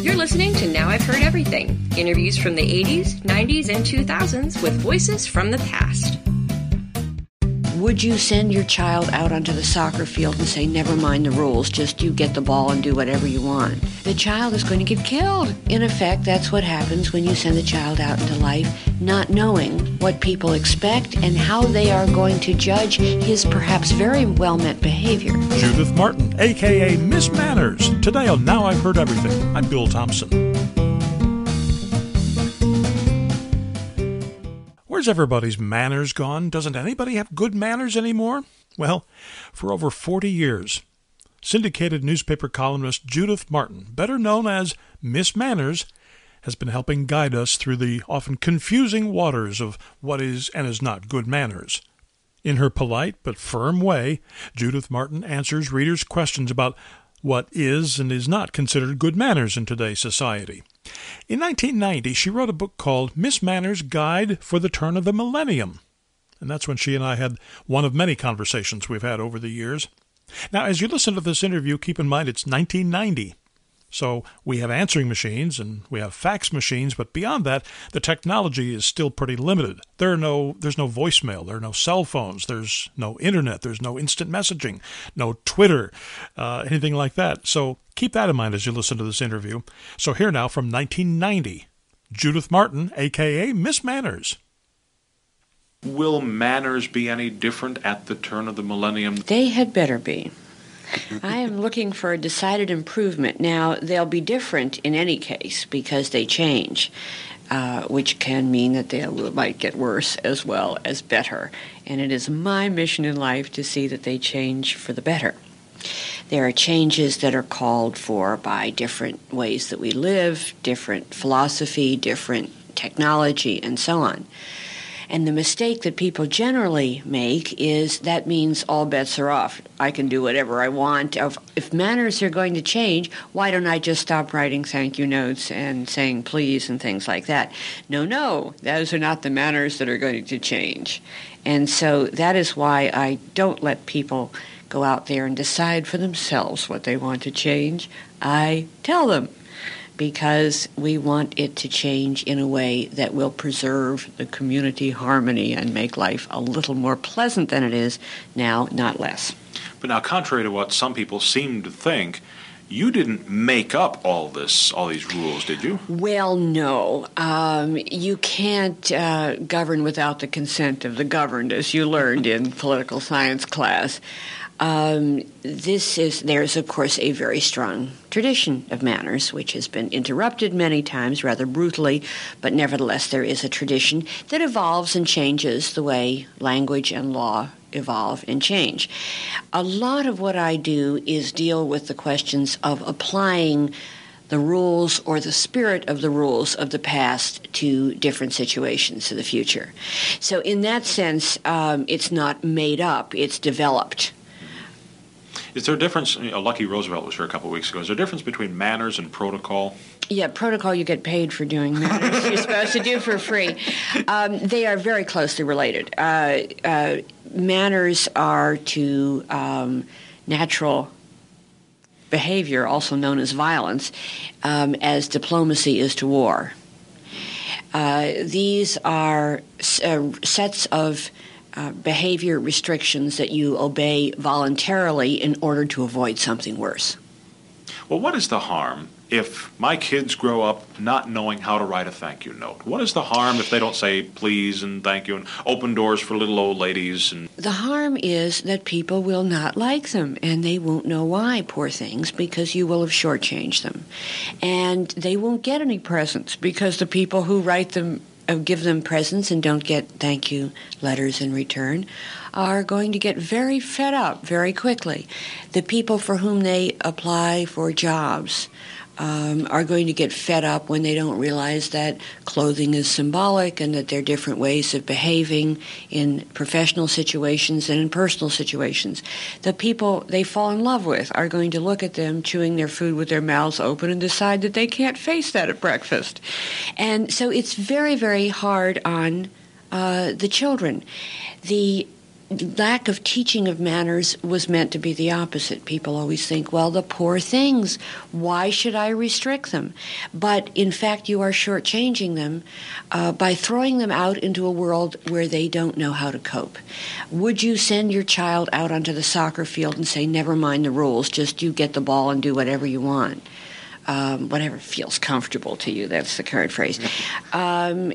You're listening to Now I've Heard Everything, interviews from the 80s, 90s, and 2000s with voices from the past. Would you send your child out onto the soccer field and say, never mind the rules, just you get the ball and do whatever you want? The child is going to get killed. In effect, that's what happens when you send the child out into life, not knowing what people expect and how they are going to judge his perhaps very well-meant behavior. Judith Martin, a.k.a. Miss Manners. Today on Now I've Heard Everything, I'm Bill Thompson. Where's everybody's manners gone? Doesn't anybody have good manners anymore? Well, for over 40 years, syndicated newspaper columnist Judith Martin, better known as Miss Manners, has been helping guide us through the often confusing waters of what is and is not good manners. In her polite but firm way, Judith Martin answers readers' questions about what is and is not considered good manners in today's society. In 1990, she wrote a book called Miss Manners' Guide for the Turn of the Millennium. And that's when she and I had one of many conversations we've had over the years. Now, as you listen to this interview, keep in mind it's 1990. So we have answering machines and we have fax machines, but beyond that, the technology is still pretty limited. There's no voicemail, there are no cell phones, there's no internet, there's no instant messaging, no Twitter, anything like that. So keep that in mind as you listen to this interview. So here now from 1990, Judith Martin, a.k.a. Miss Manners. Will manners be any different at the turn of the millennium? They had better be. I am looking for a decided improvement. Now, they'll be different in any case because they change, which can mean that they might get worse as well as better. And it is my mission in life to see that they change for the better. There are changes that are called for by different ways that we live, different philosophy, different technology, and so on. And the mistake that people generally make is that means all bets are off. I can do whatever I want. If manners are going to change, why don't I just stop writing thank you notes and saying please and things like that? No, those are not the manners that are going to change. And so that is why I don't let people go out there and decide for themselves what they want to change. I tell them. Because we want it to change in a way that will preserve the community harmony and make life a little more pleasant than it is now, not less. But now, contrary to what some people seem to think, you didn't make up all these rules, did you? Well, no. You can't govern without the consent of the governed, as you learned in political science class. There's, of course, a very strong tradition of manners, which has been interrupted many times, rather brutally, but nevertheless there is a tradition that evolves and changes the way language and law evolve and change. A lot of what I do is deal with the questions of applying the rules or the spirit of the rules of the past to different situations of the future. So in that sense, it's not made up, it's developed. Is there a difference? Lucky Roosevelt was here a couple of weeks ago. Is there a difference between manners and protocol? Yeah, protocol you get paid for doing, manners you're supposed to do for free. They are very closely related. Manners are to natural behavior, also known as violence, as diplomacy is to war. These are sets of behavior restrictions that you obey voluntarily in order to avoid something worse. Well, what is the harm if my kids grow up not knowing how to write a thank you note? What is the harm if they don't say please and thank you and open doors for little old ladies? The harm is that people will not like them, and they won't know why, poor things, because you will have shortchanged them. And they won't get any presents because the people who write them give them presents and don't get thank you letters in return are going to get very fed up very quickly. The people for whom they apply for jobs are going to get fed up when they don't realize that clothing is symbolic and that there are different ways of behaving in professional situations and in personal situations. The people they fall in love with are going to look at them chewing their food with their mouths open and decide that they can't face that at breakfast. And so it's very, very hard on the children. The lack of teaching of manners was meant to be the opposite. People always think, well, the poor things, why should I restrict them? But, in fact, you are shortchanging them by throwing them out into a world where they don't know how to cope. Would you send your child out onto the soccer field and say, never mind the rules, just you get the ball and do whatever you want? Whatever feels comfortable to you, that's the current phrase. The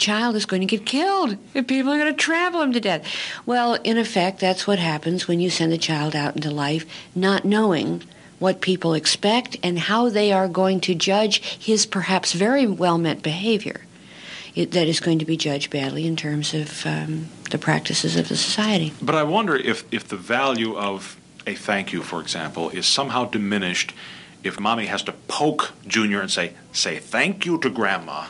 child is going to get killed if people are going to trample him to death. Well, in effect, that's what happens when you send a child out into life not knowing what people expect and how they are going to judge his perhaps very well-meant behavior. That is going to be judged badly in terms of the practices of the society. But I wonder if the value of a thank you, for example, is somehow diminished if Mommy has to poke Junior and say thank you to Grandma.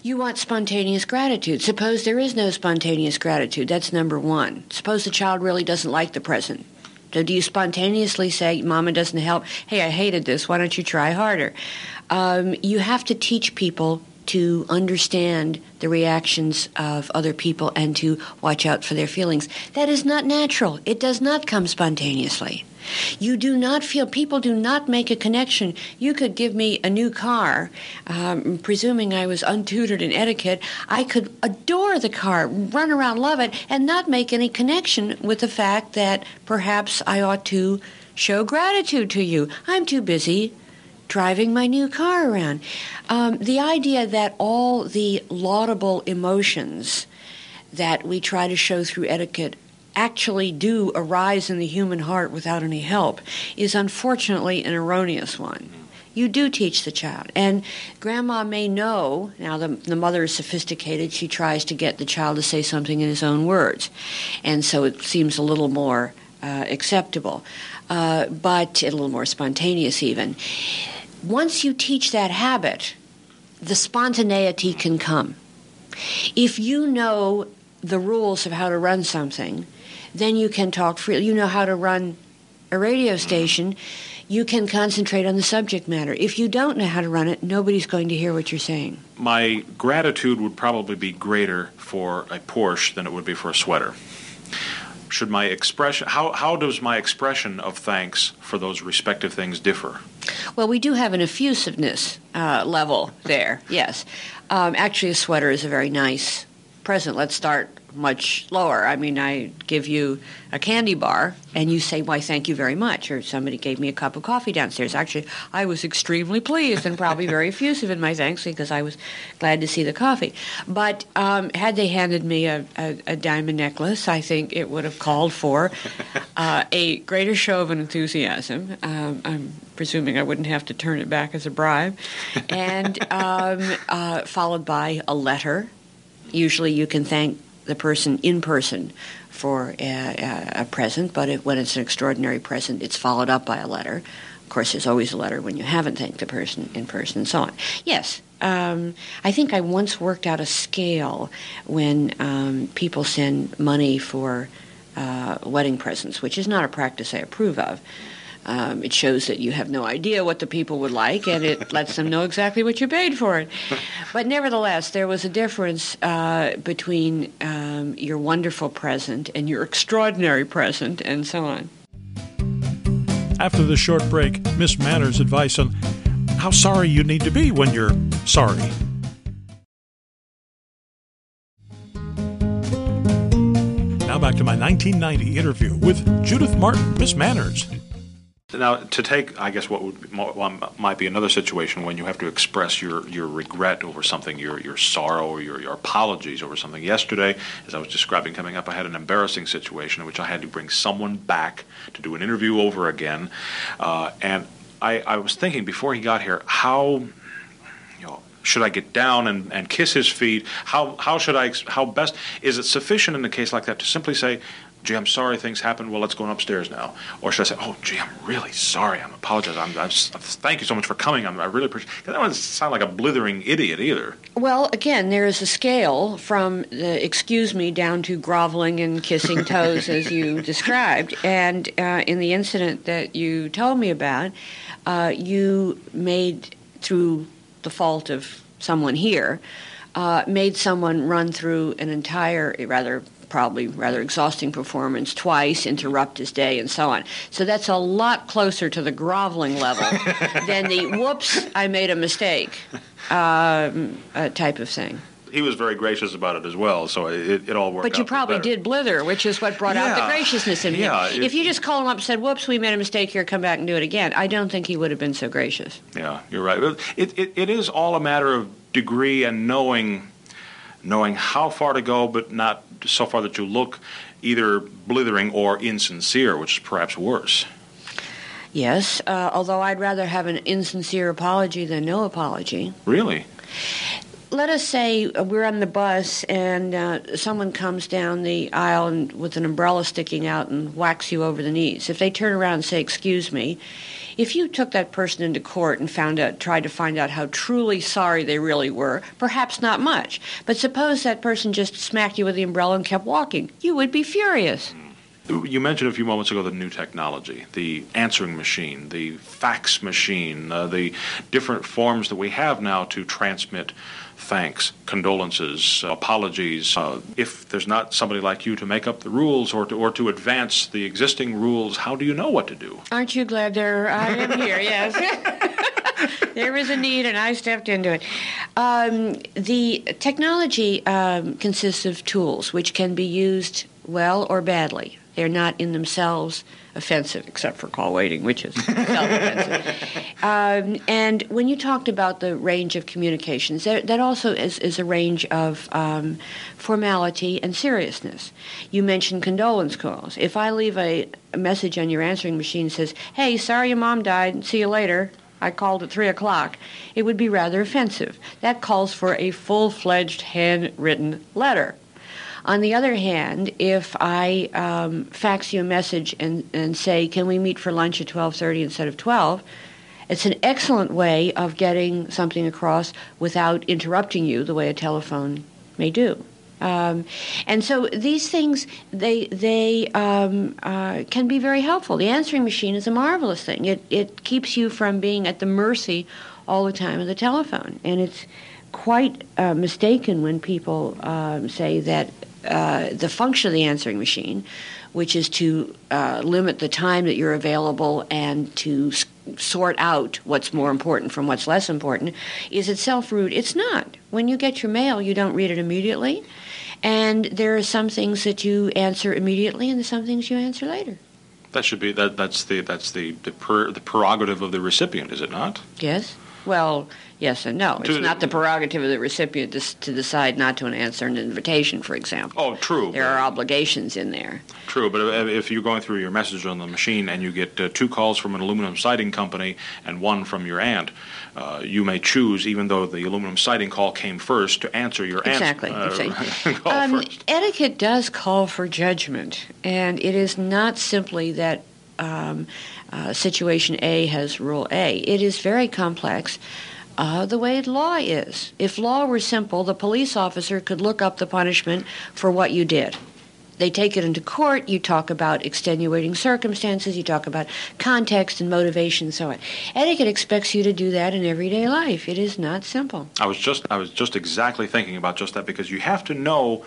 You want spontaneous gratitude. Suppose there is no spontaneous gratitude. That's number one. Suppose the child really doesn't like the present. So do you spontaneously say, Mama doesn't help, hey, I hated this, why don't you try harder? You have to teach people to understand the reactions of other people and to watch out for their feelings. That is not natural. It does not come spontaneously. You do not feel, people do not make a connection. You could give me a new car, presuming I was untutored in etiquette. I could adore the car, run around, love it, and not make any connection with the fact that perhaps I ought to show gratitude to you. I'm too busy driving my new car around. The idea that all the laudable emotions that we try to show through etiquette actually do arise in the human heart without any help is unfortunately an erroneous one. You do teach the child. And Grandma may know, now the mother is sophisticated, she tries to get the child to say something in his own words. And so it seems a little more acceptable, but a little more spontaneous even. Once you teach that habit, the spontaneity can come. If you know the rules of how to run something, then you can talk freely. You know how to run a radio station, you can concentrate on the subject matter. If you don't know how to run it, nobody's going to hear what you're saying. My gratitude would probably be greater for a Porsche than it would be for a sweater. Should my expression, how does my expression of thanks for those respective things differ? Well, we do have an effusiveness level there, yes. Actually, a sweater is a very nice present. Let's start much lower. I mean, I give you a candy bar and you say, why, thank you very much, or somebody gave me a cup of coffee downstairs. Actually, I was extremely pleased and probably very effusive in my thanks because I was glad to see the coffee. But had they handed me a diamond necklace, I think it would have called for a greater show of enthusiasm. I'm presuming I wouldn't have to turn it back as a bribe. And followed by a letter. Usually you can thank the person in person for a present, but when it's an extraordinary present, it's followed up by a letter. Of course, there's always a letter when you haven't thanked the person in person and so on. Yes, I think I once worked out a scale when people send money for wedding presents, which is not a practice I approve of. It shows that you have no idea what the people would like, and it lets them know exactly what you paid for it. But nevertheless, there was a difference between your wonderful present and your extraordinary present, and so on. After the short break, Miss Manners' advice on how sorry you need to be when you're sorry. Now back to my 1990 interview with Judith Martin, Miss Manners. Now, to take, I guess, what might be another situation when you have to express your regret over something, your sorrow, or your apologies over something. Yesterday, as I was describing coming up, I had an embarrassing situation in which I had to bring someone back to do an interview over again. And I was thinking before he got here, should I get down and kiss his feet? How best? Is it sufficient in a case like that to simply say, gee, I'm sorry things happened, well, let's go upstairs now? Or should I say, oh, gee, I'm really sorry, I'm apologizing, I'm thank you so much for coming, I really appreciate it? Because I don't want to sound like a blithering idiot either. Well, again, there is a scale from the excuse me down to groveling and kissing toes, as you described. And in the incident that you told me about, you made, through the fault of someone here, made someone run through an entire, rather probably rather exhausting performance twice, interrupt his day, and so on. So that's a lot closer to the groveling level than the whoops, I made a mistake type of thing. He was very gracious about it as well, so it all worked out. But you probably did blither, which is what brought out the graciousness in him. Yeah, if you just called him up and said, whoops, we made a mistake here, come back and do it again, I don't think he would have been so gracious. Yeah, you're right. It is all a matter of degree and knowing how far to go, but not so far that you look either blithering or insincere, which is perhaps worse. Yes, although I'd rather have an insincere apology than no apology. Really? Let us say we're on the bus and someone comes down the aisle and with an umbrella sticking out and whacks you over the knees. If they turn around and say, excuse me, if you took that person into court and tried to find out how truly sorry they really were, perhaps not much. But suppose that person just smacked you with the umbrella and kept walking. You would be furious. You mentioned a few moments ago the new technology, the answering machine, the fax machine, the different forms that we have now to transmit thanks, condolences, apologies. If there's not somebody like you to make up the rules or to advance the existing rules, how do you know what to do? Aren't you glad I am here, yes. There is a need, and I stepped into it. The technology consists of tools which can be used well or badly. They're not in themselves offensive, except for call waiting, which is self-offensive. And when you talked about the range of communications, that also is a range of formality and seriousness. You mentioned condolence calls. If I leave a message on your answering machine that says, hey, sorry your mom died, see you later, I called at 3 o'clock, it would be rather offensive. That calls for a full-fledged handwritten letter. On the other hand, if I fax you a message and say, can we meet for lunch at 12:30 instead of 12, it's an excellent way of getting something across without interrupting you the way a telephone may do. And so these things, they can be very helpful. The answering machine is a marvelous thing. It keeps you from being at the mercy all the time of the telephone. And it's quite mistaken when people say that the function of the answering machine, which is to limit the time that you're available and to sort out what's more important from what's less important, is itself rude. It's not. When you get your mail, you don't read it immediately, and there are some things that you answer immediately and some things you answer later. That should be that's the prerogative of the recipient, is it not? Yes. Well, yes and no. It's not the prerogative of the recipient to decide not to answer an invitation, for example. Oh, true. There are obligations in there. True, but if you're going through your message on the machine and you get 2 calls from an aluminum siding company and 1 from your aunt, you may choose, even though the aluminum siding call came first, to answer your aunt's call first. Etiquette does call for judgment, and it is not simply that situation A has rule A. It is very complex the way law is. If law were simple, the police officer could look up the punishment for what you did. They take it into court, you talk about extenuating circumstances, you talk about context and motivation and so on. Etiquette expects you to do that in everyday life. It is not simple. I was just exactly thinking about just that, because you have to know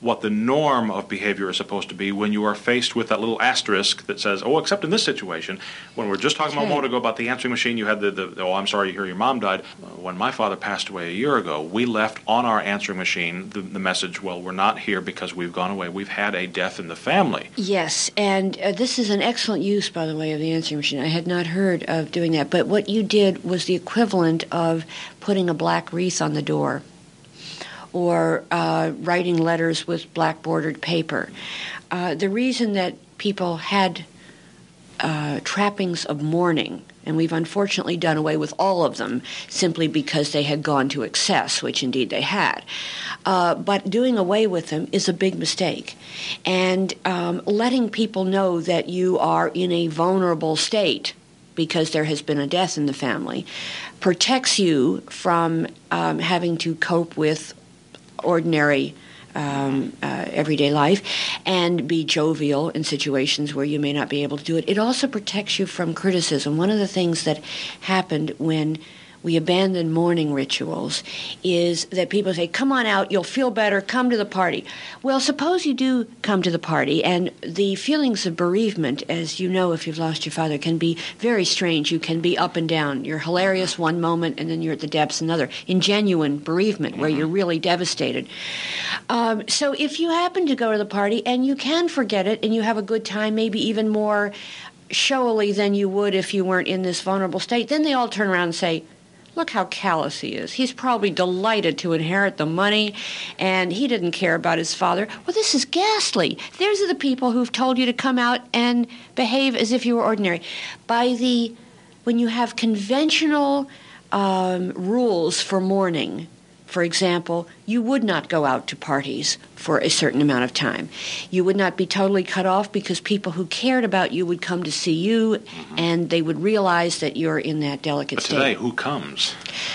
what the norm of behavior is supposed to be when you are faced with that little asterisk that says, oh, except in this situation, when we're just talking about a moment ago about the answering machine, you had the oh, I'm sorry to hear your mom died. When my father passed away a year ago, we left on our answering machine the message, well, we're not here because we've gone away. We've had a death in the family. Yes, and this is an excellent use, by the way, of the answering machine. I had not heard of doing that, but what you did was the equivalent of putting a black wreath on the door, or writing letters with black bordered paper. The reason that people had trappings of mourning, and we've unfortunately done away with all of them simply because they had gone to excess, which indeed they had. But doing away with them is a big mistake. And letting people know that you are in a vulnerable state because there has been a death in the family protects you from having to cope with ordinary everyday life and be jovial in situations where you may not be able to do it. It also protects you from criticism. One of the things that happened when we abandon morning rituals is that people say, come on out, you'll feel better, come to the party. Well, suppose you do come to the party, and the feelings of bereavement, as you know if you've lost your father, can be very strange. You can be up and down. You're hilarious one moment, and then you're at the depths another, in genuine bereavement where you're really devastated. So if you happen to go to the party, and you can forget it, and you have a good time, maybe even more showily than you would if you weren't in this vulnerable state, then they all turn around and say, look how callous he is. He's probably delighted to inherit the money, and he didn't care about his father. Well, this is ghastly. These are the people who've told you to come out and behave as if you were ordinary. When you have conventional rules for mourning, for example, you would not go out to parties for a certain amount of time. You would not be totally cut off because people who cared about you would come to see you, and they would realize that you're in that delicate state. But today, who comes?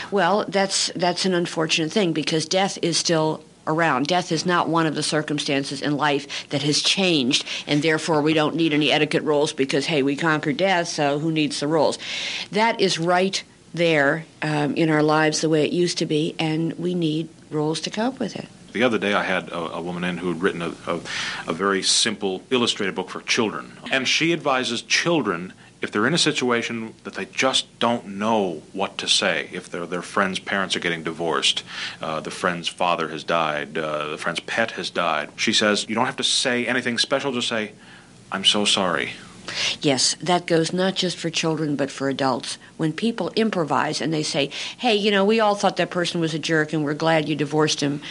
Well, that's an unfortunate thing because death is still around. Death is not one of the circumstances in life that has changed, and therefore we don't need any etiquette rules because, hey, we conquered death, so who needs the rules? That is right there in our lives the way it used to be, and we need rules to cope with it. The other day I had a woman in who had written a very simple illustrated book for children, and she advises children, if they're in a situation that they just don't know what to say, if their friend's parents are getting divorced, the friend's father has died, the friend's pet has died, she says, you don't have to say anything special, just say, I'm so sorry. Yes, that goes not just for children but for adults. When people improvise and they say, hey, you know, we all thought that person was a jerk and we're glad you divorced him,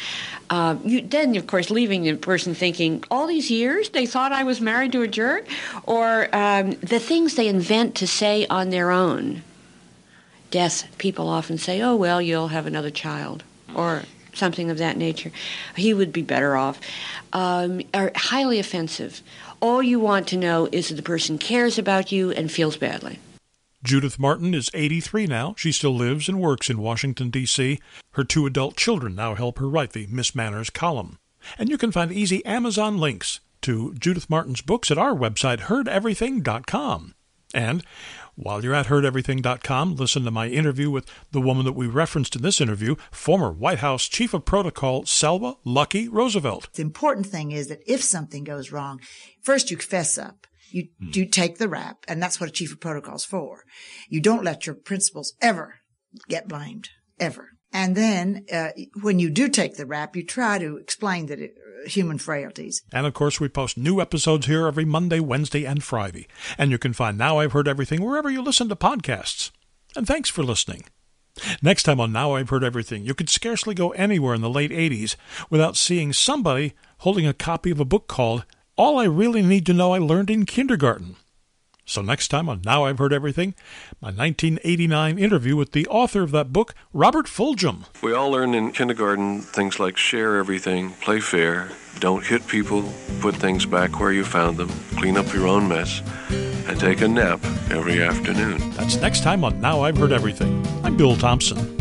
then, of course, leaving the person thinking, all these years they thought I was married to a jerk? Or the things they invent to say on their own. Death, people often say, oh, well, you'll have another child or something of that nature. He would be better off. Are highly offensive. All you want to know is that the person cares about you and feels badly. Judith Martin is 83 now. She still lives and works in Washington, D.C. Her two adult children now help her write the Miss Manners column. And you can find easy Amazon links to Judith Martin's books at our website, heardeverything.com. And while you're at heardeverything.com, listen to my interview with the woman that we referenced in this interview, former White House Chief of Protocol Selma Lucky Roosevelt. The important thing is that if something goes wrong, first you fess up. You do take the rap, and that's what a Chief of Protocol is for. You don't let your principals ever get blamed, ever. And then when you do take the rap, you try to explain that human frailties. And, of course, we post new episodes here every Monday, Wednesday, and Friday. And you can find Now I've Heard Everything wherever you listen to podcasts. And thanks for listening. Next time on Now I've Heard Everything, you could scarcely go anywhere in the late 80s without seeing somebody holding a copy of a book called All I Really Need to Know I Learned in Kindergarten. So next time on Now I've Heard Everything, my 1989 interview with the author of that book, Robert Fulghum. We all learn in kindergarten things like share everything, play fair, don't hit people, put things back where you found them, clean up your own mess, and take a nap every afternoon. That's next time on Now I've Heard Everything. I'm Bill Thompson.